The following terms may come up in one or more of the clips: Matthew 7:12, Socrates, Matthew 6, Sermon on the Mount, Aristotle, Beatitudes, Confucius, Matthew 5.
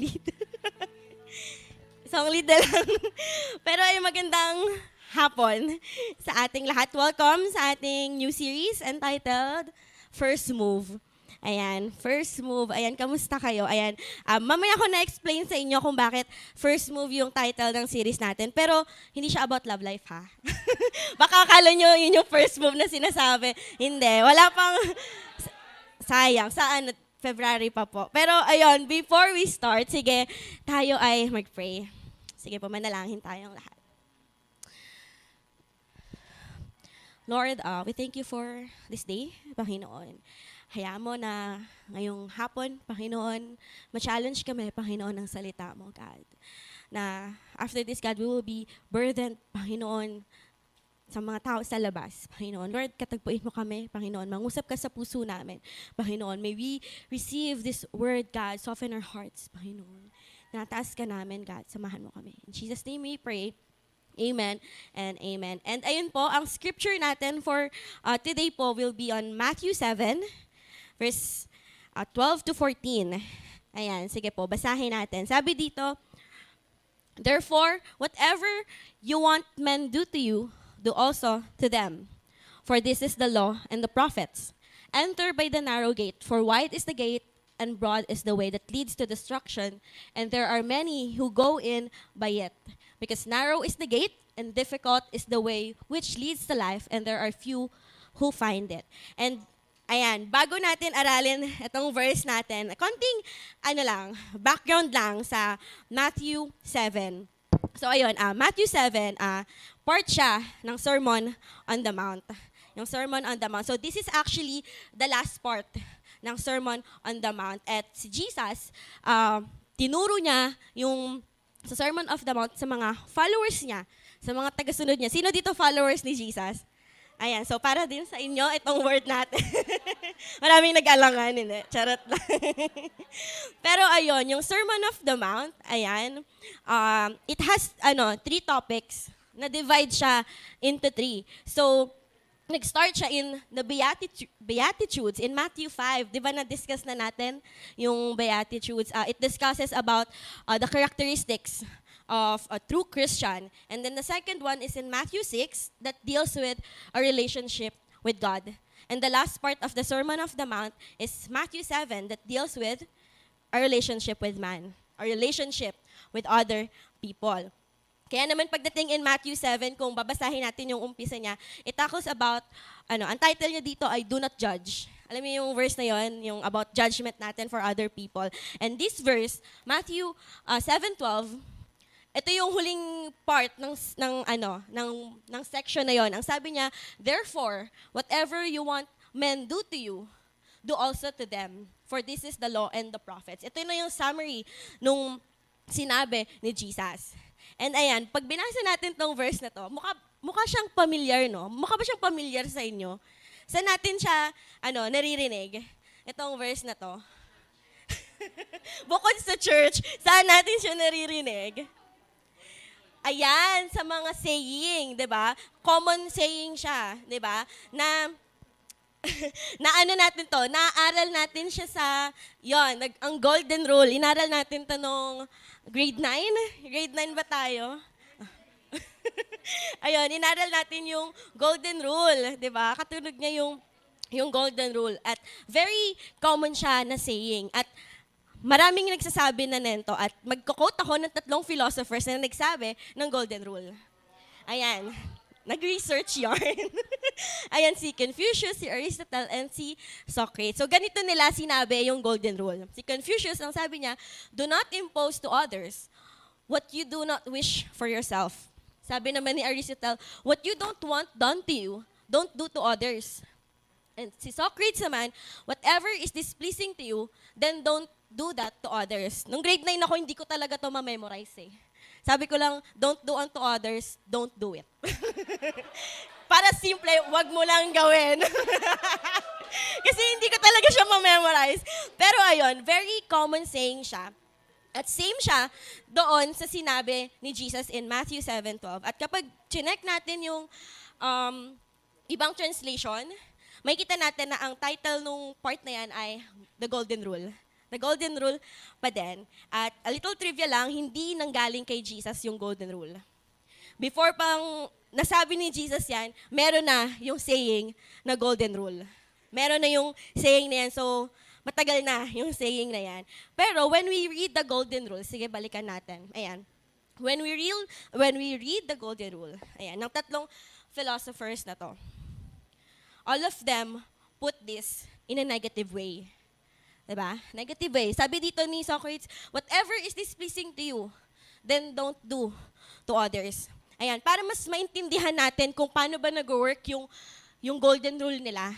dito. Isang lead na lang. Pero ay magandang hapon sa ating lahat. Welcome sa ating new series entitled First Move. Ayan, first move. Ayan, kamusta kayo? Ayan, mamaya ko na-explain sa inyo kung bakit first move yung title ng series natin. Pero hindi siya about love life, ha? Baka akala nyo yun yung first move na sinasabi. Hindi, wala pang... Sayang, saan? February pa po. Pero ayun, before we start, sige, tayo ay mag-pray. Sige po, manalangin tayong lahat. Lord, we thank you for this day, Panginoon. Hayaan mo na ngayong hapon, Panginoon, ma-challenge kami, Panginoon, ng salita mo, God. Na after this, God, we will be burdened, Panginoon, sa mga tao sa labas, Panginoon. Lord, katagpuin mo kami, Panginoon. Mangusap ka sa puso namin, Panginoon. May we receive this word, God. Soften our hearts, Panginoon. Nataas ka namin, God. Samahan mo kami. In Jesus' name we pray. Amen and amen. And ayun po, ang scripture natin for today po will be on Matthew 7, verse 12 to 14. Ayan, sige po, basahin natin. Sabi dito, therefore, whatever you want men do to you, do also to them. For this is the law and the prophets. Enter by the narrow gate, for wide is the gate, and broad is the way that leads to destruction, and there are many who go in by it. Because narrow is the gate, and difficult is the way which leads to life, and there are few who find it. And ayan, bago natin aralin itong verse natin, konting ano lang, background lang sa Matthew 7. So ayun, Matthew 7, part siya ng Sermon on the Mount. Yung Sermon on the Mount. So this is actually the last part ng Sermon on the Mount. At si Jesus, tinuro niya yung sa Sermon of the Mount sa mga followers niya, sa mga tagasunod niya. Sino dito followers ni Jesus? Ayan, so para din sa inyo itong word natin. Maraming nag-alanganin eh. Charot lang. Pero ayun, yung Sermon of the Mount, ayan, it has three topics. Na-divide siya into three. So, nag-start siya in the Beatitudes in Matthew 5. Di ba na-discuss na natin yung Beatitudes? It discusses about the characteristics of a true Christian. And then the second one is in Matthew 6 that deals with a relationship with God. And the last part of the Sermon of the Mount is Matthew 7 that deals with a relationship with man, a relationship with other people. Kaya naman pagdating in Matthew 7, kung babasahin natin yung umpisa niya, it talks about, ang title niya dito ay Do Not Judge. Alam niyo yung verse na yon, yung about judgment natin for other people. And this verse, Matthew 7:12, ito yung huling part ng section na yon. Ang sabi niya, therefore, whatever you want men do to you, do also to them. For this is the law and the prophets. Ito na yung summary nung sinabi ni Jesus. And ayan, pag binasa natin tong verse na to, mukha siyang familiar, no? Mukha ba siyang familiar sa inyo? Saan natin siya, naririnig? Itong verse na to. Bukod sa church, saan natin siya naririnig? Ayan, sa mga saying, di ba? Common saying siya, di ba? Naaral natin siya sa, ang golden rule, inaral natin ito nung grade 9? Grade 9 ba tayo? Ayun, inaral natin yung golden rule, di ba? Katunog niya yung golden rule. At very common siya na saying. At maraming nagsasabi na nito. At magkukot ako ng tatlong philosophers na nagsabi ng golden rule. Ayan. Nag-research yarn. Ayan, si Confucius, si Aristotle, and si Socrates. So, ganito nila sinabi yung golden rule. Si Confucius, ang sabi niya, do not impose to others what you do not wish for yourself. Sabi naman ni Aristotle, what you don't want done to you, don't do to others. And si Socrates naman, whatever is displeasing to you, then don't do that to others. Nung grade 9 ako, hindi ko talaga to ma-memorize eh. Sabi ko lang, don't do unto others, don't do it. Para simple, wag mo lang gawin. Kasi hindi ko talaga siya ma-memorize. Pero ayun, very common saying siya. At same siya doon sa sinabi ni Jesus in Matthew 7:12. At kapag chinek natin yung ibang translation, makikita natin na ang title nung part na yan ay The Golden Rule. the golden rule pa din. At a little trivia lang, hindi nanggaling kay Jesus yung golden rule. Before pang nasabi ni Jesus yan, meron na yung saying na golden rule. Meron na yung saying na yan. So, matagal na yung saying na yan. Pero when we read the golden rule, sige, balikan natin. Ayan. When we read the golden rule, ayan, ng tatlong philosophers na to, all of them put this in a negative way. Diba? Negative way. Sabi dito ni Socrates, whatever is displeasing to you, then don't do to others. Ayan, para mas maintindihan natin kung paano ba nag-work yung golden rule nila.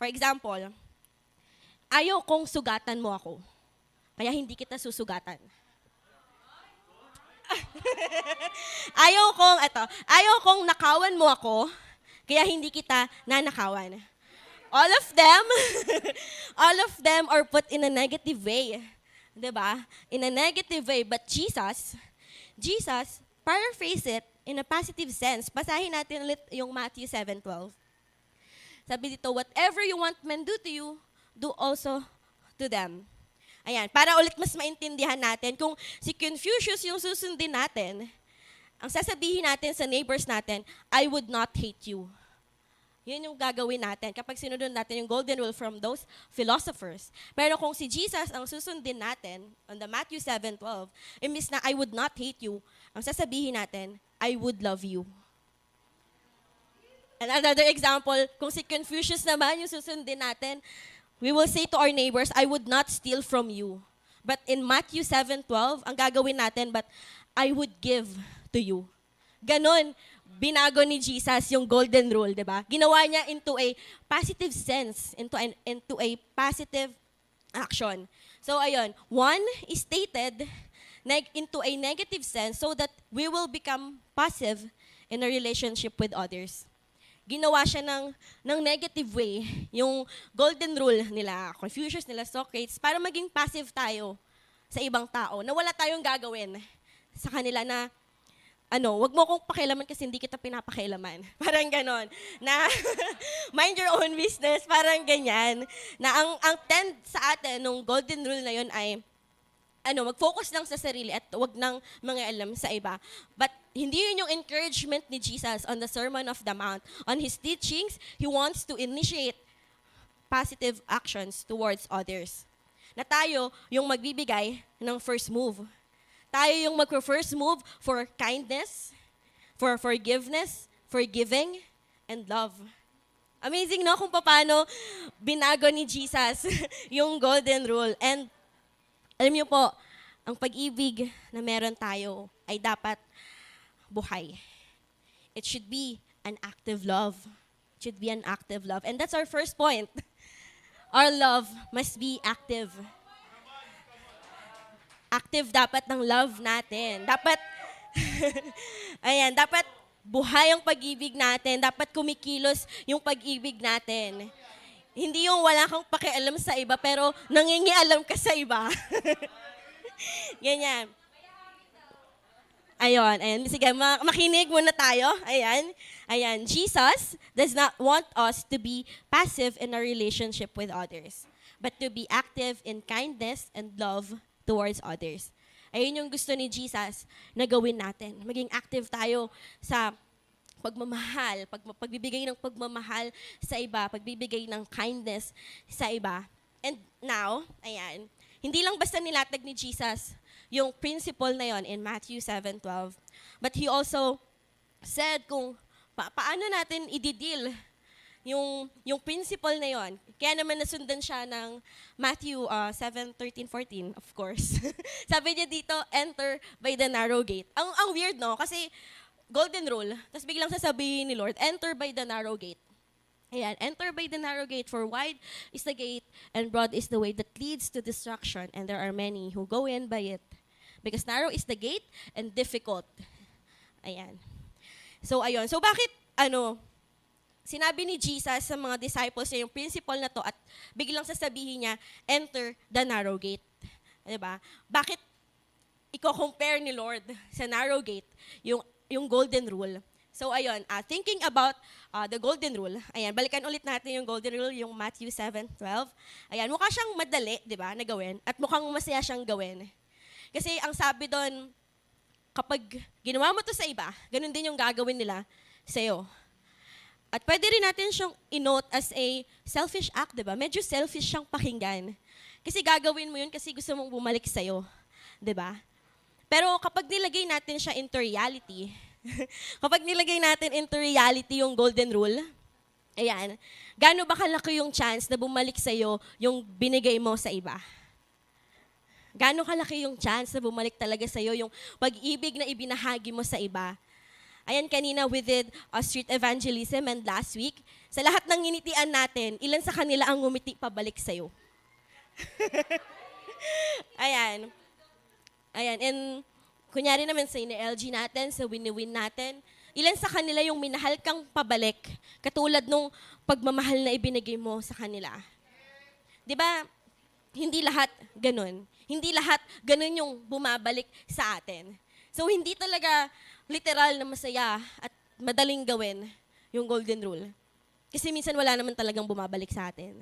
For example, ayaw kong sugatan mo ako, kaya hindi kita susugatan. Ayaw kong nakawan mo ako, kaya hindi kita nanakawan. All of them are put in a negative way. Diba? In a negative way. But Jesus paraphrase it in a positive sense. Basahin natin ulit yung Matthew 7:12. Sabi dito, whatever you want men do to you, do also to them. Ayan, para ulit mas maintindihan natin kung si Confucius yung susundin natin, ang sasabihin natin sa neighbors natin, I would not hate you. Yun yung gagawin natin kapag sinunod natin yung golden rule from those philosophers. Pero kung si Jesus ang susundin natin, on the Matthew 7:12, imbis na I would not hate you, ang sasabihin natin, I would love you. And another example, kung si Confucius naman yung susundin natin, we will say to our neighbors, I would not steal from you. But in Matthew 7:12, ang gagawin natin, but I would give to you. Ganon, binago ni Jesus yung golden rule, di ba? Ginawa niya into a positive sense, into a positive action. So, ayun, one is stated into a negative sense so that we will become passive in a relationship with others. Ginawa siya ng negative way, yung golden rule nila, Confucius nila, Socrates, para maging passive tayo sa ibang tao, na wala tayong gagawin sa kanila na, wag mo akong pakialaman kasi hindi kita pinapakialaman. Parang ganon. Na, mind your own business, parang ganyan. Na ang tend sa atin, nung golden rule na yun ay, mag-focus lang sa sarili at wag nang mangialam sa iba. But hindi yun yung encouragement ni Jesus on the Sermon of the Mount. On his teachings, he wants to initiate positive actions towards others. Na tayo yung magbibigay ng first move. Tayo yung mag-first move for kindness, for forgiveness, for giving, and love. Amazing, no? Kung paano binago ni Jesus yung golden rule. And alam niyo po, ang pag-ibig na meron tayo ay dapat buhay. It should be an active love. It should be an active love. And that's our first point. Our love must be active. Active dapat ng love natin. Dapat, ayan, dapat buhay ang pag-ibig natin. Dapat kumikilos yung pag-ibig natin. Hindi yung wala kang pakialam sa iba, pero nangingialam ka sa iba. Ganyan. Ayan. Sige, makinig muna tayo. Ayan. Jesus does not want us to be passive in our relationship with others, but to be active in kindness and love towards others. Ayun yung gusto ni Jesus na gawin natin. Maging active tayo sa pagmamahal, pagbibigay ng pagmamahal sa iba, pagbibigay ng kindness sa iba. And now, ayan, hindi lang basta nilatag ni Jesus yung principle na yon in Matthew 7:12, but he also said kung paano natin i-deal yung principle na yon. Kaya naman nasundan siya ng Matthew 7:13-14, of course. Sabi niya dito, enter by the narrow gate. Ang weird, no? Kasi golden rule, tapos biglang sasabihin ni Lord, enter by the narrow gate. Ayan, enter by the narrow gate, for wide is the gate and broad is the way that leads to destruction, and there are many who go in by it. Because narrow is the gate and difficult. Ayan. So bakit, sinabi ni Jesus sa mga disciples niya yung principle na to at biglang sasabihin niya, enter the narrow gate. Diba? Bakit i-compare ni Lord sa narrow gate yung golden rule So ayun, thinking about the golden rule. Ayan, balikan ulit natin yung golden rule, yung Matthew 7:12. Ayan, mukha siyang madali, di ba, na gawin. At mukhang masaya siyang gawin. Kasi ang sabi doon, kapag ginawa mo to sa iba, ganun din yung gagawin nila sa'yo. At pwede rin natin siyang inote as a selfish act, di ba? Medyo selfish siyang pakinggan. Kasi gagawin mo yun kasi gusto mong bumalik sa'yo, di ba? Pero kapag nilagay natin siya into reality, kapag nilagay natin into reality yung golden rule, ayan, gaano ba kalaki yung chance na bumalik sa'yo yung binigay mo sa iba? Gaano kalaki yung chance na bumalik talaga sa'yo yung pag-ibig na ibinahagi mo sa iba? Ayan, kanina we did street evangelism, and last week, sa lahat ng nginitian natin, ilan sa kanila ang ngumiti pabalik sa'yo? Ayan. Ayan, and kunyari naman sa ina-LG natin, sa win-win natin, ilan sa kanila yung minahal kang pabalik, katulad nung pagmamahal na ibinigay mo sa kanila? Diba, hindi lahat ganun. Hindi lahat ganun yung bumabalik sa atin. So, hindi talaga literal na masaya at madaling gawin yung golden rule. Kasi minsan wala naman talagang bumabalik sa atin.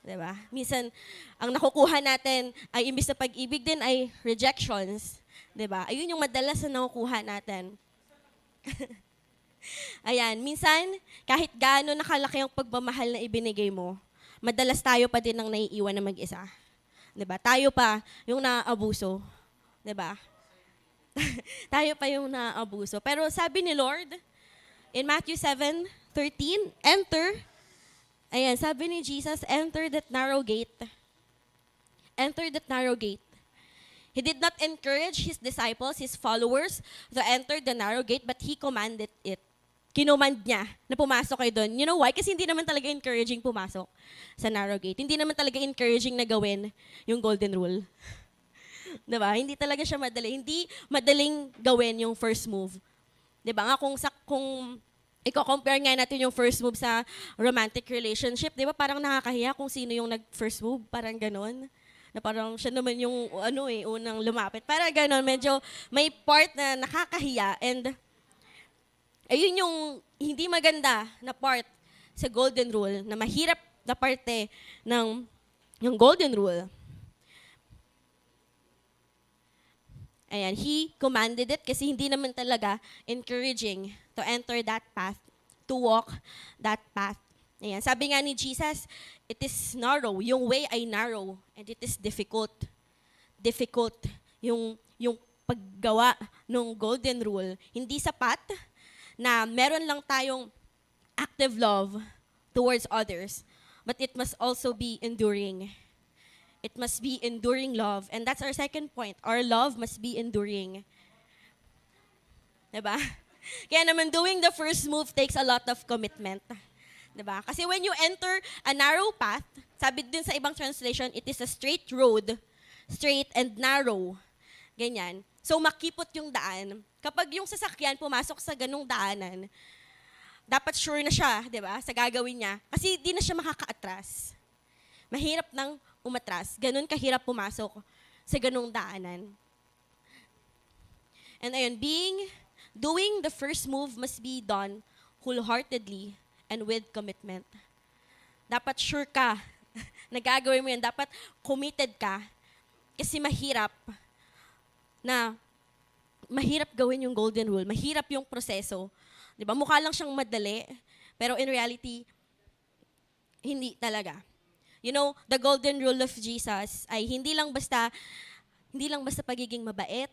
Diba? Minsan, ang nakukuha natin ay imbis na pag-ibig din ay rejections. Diba? Ayun yung madalas na nakukuha natin. Ayan, minsan, kahit gaano nakalaki ang pagmamahal na ibinigay mo, madalas tayo pa din ang naiiwan na mag-isa. Diba? Tayo pa yung naabuso. Diba? Tayo pa yung naabuso. Pero sabi ni Lord, in Matthew 7:13, enter. Ayan, sabi ni Jesus, enter that narrow gate. Enter that narrow gate. He did not encourage his disciples, his followers, to enter the narrow gate, but he commanded it. Kinomand niya na pumasok kayo doon. You know why? Kasi hindi naman talaga encouraging pumasok sa narrow gate. Hindi naman talaga encouraging na gawin yung golden rule. Diba? Hindi talaga siya madali. Hindi madaling gawin yung first move. Diba nga, kung i-compare nga natin yung first move sa romantic relationship, diba parang nakakahiya kung sino yung nag-first move, parang ganon. Na parang siya naman yung unang lumapit. Parang gano'n, medyo may part na nakakahiya, and ayun yung hindi maganda na part sa golden rule, na mahirap na parte ng golden rule. Ayan, he commanded it kasi hindi naman talaga encouraging to enter that path, to walk that path. Ayan, sabi nga ni Jesus, it is narrow, yung way ay narrow, and it is difficult. Difficult yung paggawa ng golden rule. Hindi sapat na meron lang tayong active love towards others, but it must also be enduring. It must be enduring love, and that's our second point. Our love must be enduring. Diba? Kaya naman, doing the first move takes a lot of commitment. Diba? Kasi when you enter a narrow path, sabi dun sa ibang translation, it is a straight road, straight and narrow. Ganyan. So makipot yung daan. Kapag yung sasakyan pumasok sa ganung daanan, dapat sure na siya, di ba, sa gagawin niya. Kasi di na siya makakaatras. Mahirap nang umatras. Ganun kahirap pumasok sa ganung daanan. And ayun, doing the first move must be done wholeheartedly and with commitment. Dapat sure ka na gagawin mo yan. Dapat committed ka. Kasi mahirap gawin yung golden rule. Mahirap yung proseso. Diba? Mukha lang siyang madali, pero in reality, hindi talaga. You know, the golden rule of Jesus ay hindi lang basta pagiging mabait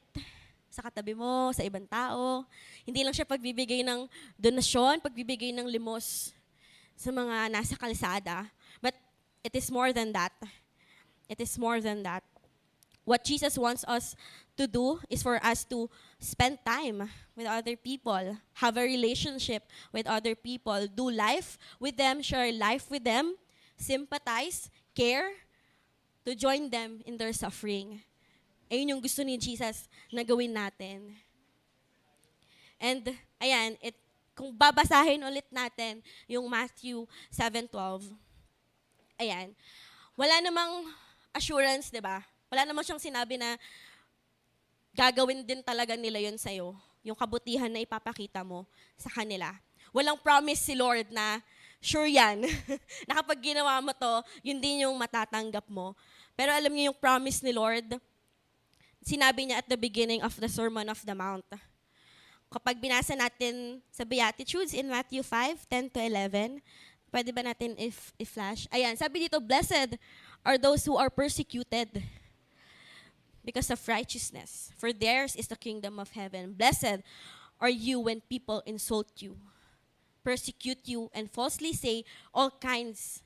sa katabi mo, sa ibang tao. Hindi lang siya pagbibigay ng donasyon, pagbibigay ng limos sa mga nasa kalsada. But it is more than that. It is more than that. What Jesus wants us to do is for us to spend time with other people, have a relationship with other people, do life with them, share life with them, sympathize, care, to join them in their suffering. Ayun yung gusto ni Jesus na gawin natin. And, ayan, kung babasahin ulit natin yung Matthew 7:12, ayan, wala namang assurance, di ba? Wala namang siyang sinabi na gagawin din talaga nila yun sa'yo. yung kabutihan na ipapakita mo sa kanila. Walang promise si Lord na, sure yan, na kapag ginawa mo to, yun din yung matatanggap mo. Pero alam niyo yung promise ni Lord, sinabi niya at the beginning of the Sermon on the Mount. Kapag binasa natin sa Beatitudes in Matthew 5:10-11, pwede ba natin i-flash? Ayan, sabi dito, blessed are those who are persecuted because of righteousness, for theirs is the kingdom of heaven. Blessed are you when people insult you, persecute you, and falsely say all kinds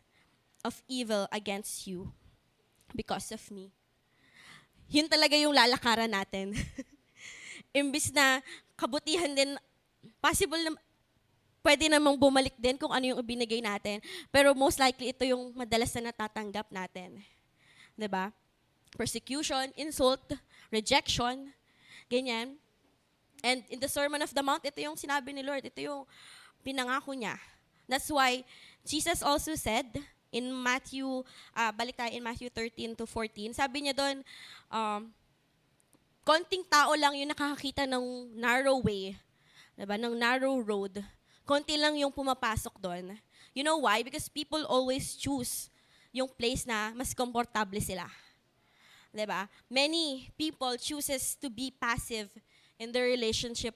of evil against you because of me. Yun talaga yung lalakaran natin. Imbis na kabutihan din, possible na pwede namang bumalik din kung ano yung ibinigay natin, pero most likely ito yung madalas na natatanggap natin. Diba? Persecution, insult, rejection, ganyan. And in the Sermon on the Mount, ito yung sinabi ni Lord, ito yung pinangako niya. That's why Jesus also said in Matthew, balik tayo in Matthew 13-14, sabi niya doon, konting tao lang yung nakakakita ng narrow way, diba? Ng narrow road. Konti lang yung pumapasok doon. You know why? Because people always choose yung place na mas komportable sila. Diba? Many people chooses to be passive in their relationship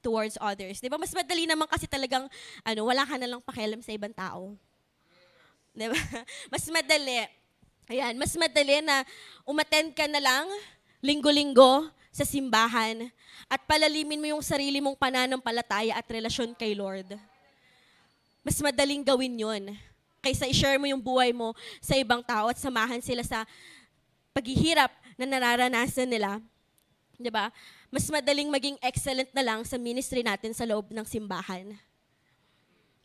towards others. Diba? Mas madali naman kasi talagang ano, wala ka nalang pakialam sa ibang tao. Diba? Mas madali. Ayan, mas madali na umattend ka na lang linggo-linggo sa simbahan at palalimin mo yung sarili mong pananampalataya at relasyon kay Lord. Mas madaling gawin yun kaysa i-share mo yung buhay mo sa ibang tao at samahan sila sa paghihirap na nararanasan nila, di ba? Mas madaling maging excellent na lang sa ministry natin sa loob ng simbahan.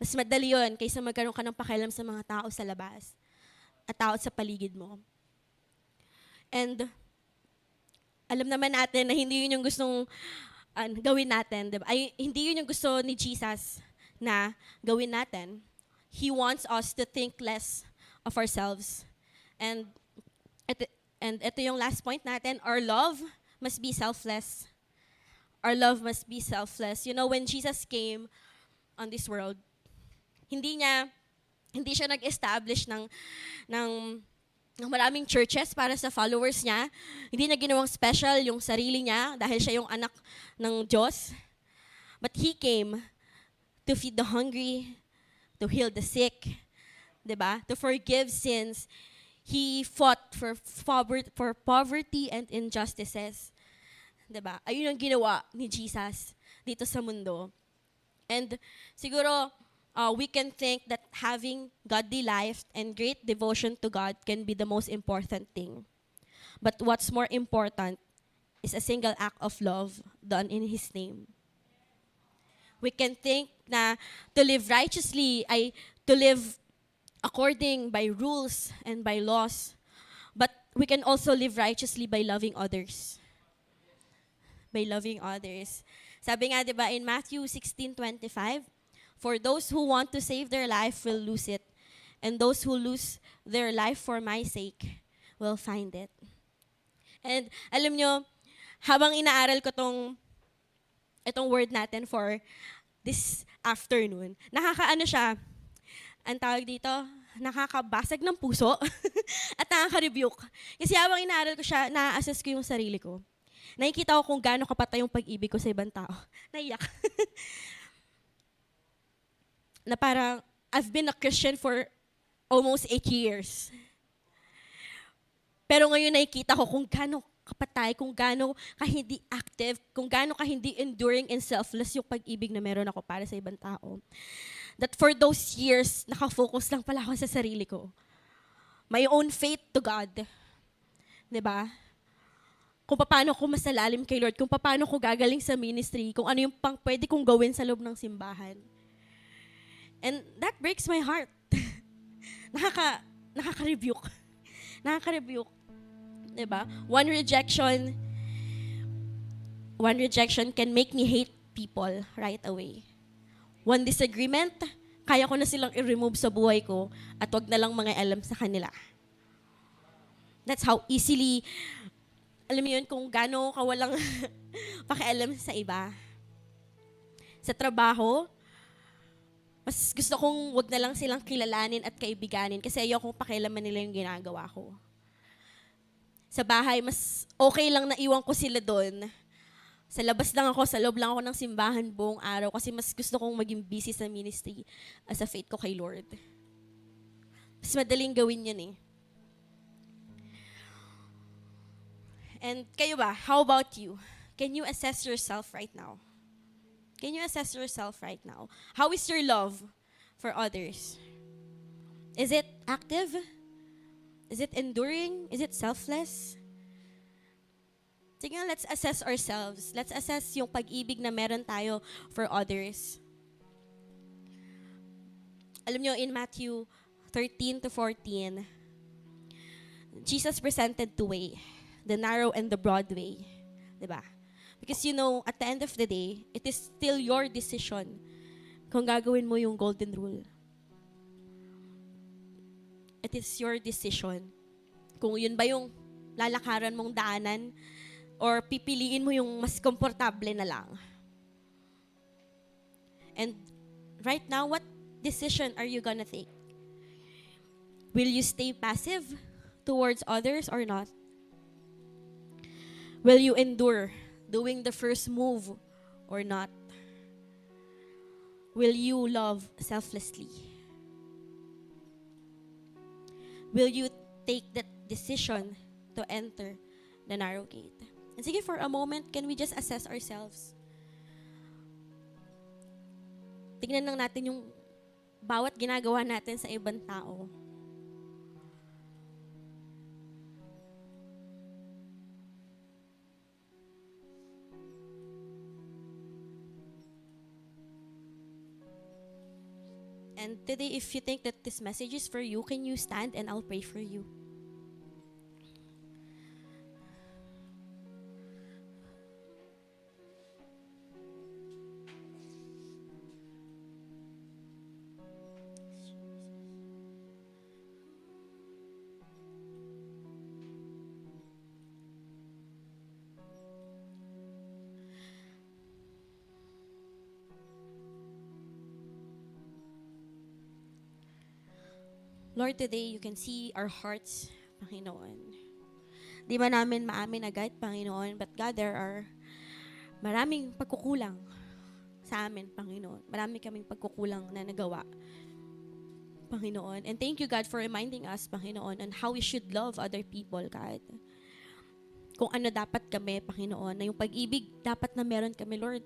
Mas madali yun kaysa magkaroon ka ng pakialam sa mga tao sa labas at tao sa paligid mo. And alam naman natin na hindi yun yung gustong gawin natin, di ba? Ay, hindi yun yung gusto ni Jesus na gawin natin. He wants us to think less of ourselves. And ito yung last point natin, our love must be selfless. Our love must be selfless. You know, when Jesus came on this world, hindi siya nag-establish ng maraming churches para sa followers niya. Hindi niya ginawang special yung sarili niya dahil siya yung anak ng Diyos. But He came to feed the hungry, to heal the sick, diba? To forgive sins. He fought for poverty and injustices. Diba? Ayun ang ginawa ni Jesus dito sa mundo. And siguro, we can think that having godly life and great devotion to God can be the most important thing. But what's more important is a single act of love done in His name. We can think na to live righteously ay to live according by rules and by laws, but we can also live righteously by loving others. By loving others. Sabi nga, diba, in Matthew 16:25, for those who want to save their life will lose it, and those who lose their life for my sake will find it. And alam nyo, habang inaaral ko itong word natin for this afternoon, nakakaano siya, ang tawag dito, nakakabasag ng puso at nakaka-rebuke. Kasi habang inaaral ko siya, na-assess ko yung sarili ko. Nakikita ko kung gaano kapatay yung pag-ibig ko sa ibang tao. Naiyak. Na parang, I've been a Christian for almost 8 years. Pero ngayon nakikita ko kung gaano kapatay, kung gaano ka hindi active, kung gaano ka hindi enduring and selfless yung pag-ibig na meron ako para sa ibang tao. That for those years, nakafocus lang pala ako sa sarili ko. My own faith to God. Diba? Kung paano ko mas lalalim kay Lord, kung paano ko gagaling sa ministry, kung ano yung pang pwede kong gawin sa loob ng simbahan. And that breaks my heart. Nakaka-rebuke. Nakaka-rebuke. Diba? One rejection can make me hate people right away. One disagreement, kaya ko na silang i-remove sa buhay ko at wag na lang mga alam sa kanila. That's how easily, alam mo yun, kung gano'n ka walang pakialam sa iba. sa trabaho, mas gusto kong wag na lang silang kilalanin at kaibiganin kasi ayokong pakialaman nila yung ginagawa ko. Sa bahay, mas okay lang na iwan ko sila doon. Sa labas lang ako, sa loob lang ako ng simbahan buong araw kasi mas gusto kong maging busy sa ministry as a faith ko kay Lord. Mas madaling gawin yun eh. And kayo ba? How about you? Can you assess yourself right now? Can you assess yourself right now? How is your love for others? Is it active? Is it enduring? Is it selfless? Sige, let's assess ourselves. Let's assess yung pag-ibig na meron tayo for others. Alam nyo, in Matthew 13-14, Jesus presented two ways, the narrow and the broad way. Diba? Because you know, at the end of the day, it is still your decision kung gagawin mo yung golden rule. It is your decision kung yun ba yung lalakaran mong daanan or pipiliin mo yung mas komportable na lang. And right now, what decision are you gonna take? Will you stay passive towards others or not? Will you endure doing the first move or not? Will you love selflessly? Will you take that decision to enter the narrow gate? And sige, for a moment, can we just assess ourselves? Tignan lang natin yung bawat ginagawa natin sa ibang tao. And today, if you think that this message is for you, can you stand and I'll pray for you? Lord, today, you can see our hearts, Panginoon. Di ba namin maamin agad, Panginoon, but God, there are maraming pagkukulang sa amin, Panginoon. Marami kaming pagkukulang na nagawa, Panginoon. And thank you, God, for reminding us, Panginoon, on how we should love other people, God. Kung ano dapat kami, Panginoon, na yung pag-ibig dapat na meron kami, Lord.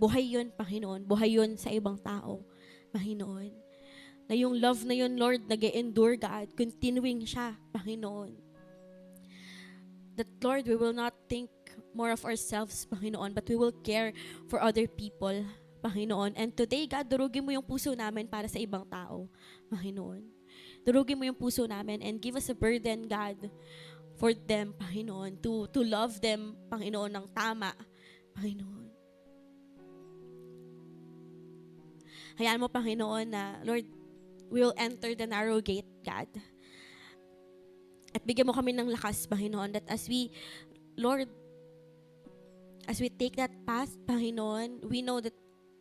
Buhay yun, Panginoon. Buhay yun sa ibang tao, Panginoon. Na yung love na yun, Lord, nag-endure, God, continuing siya, Panginoon. That, Lord, we will not think more of ourselves, Panginoon, but we will care for other people, Panginoon. And today, God, durugin mo yung puso namin para sa ibang tao, Panginoon. Durugin mo yung puso namin and give us a burden, God, for them, Panginoon, to love them, Panginoon, ng tama, Panginoon. Hayaan mo, Panginoon, na, Lord, we will enter the narrow gate, God. At bigyan mo kami ng lakas, Panginoon, that as we, Lord, as we take that path, Panginoon, we know that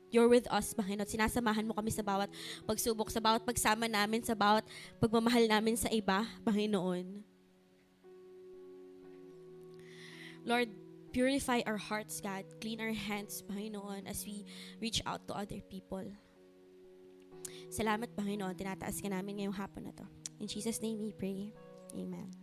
you're with us, Panginoon. Sinasamahan mo kami sa bawat pagsubok, sa bawat pagsama namin, sa bawat pagmamahal namin sa iba, Panginoon. Lord, purify our hearts, God. Clean our hands, Panginoon, as we reach out to other people. Salamat, Panginoon. Tinataas ka namin ngayong hapon na to. In Jesus' name we pray. Amen.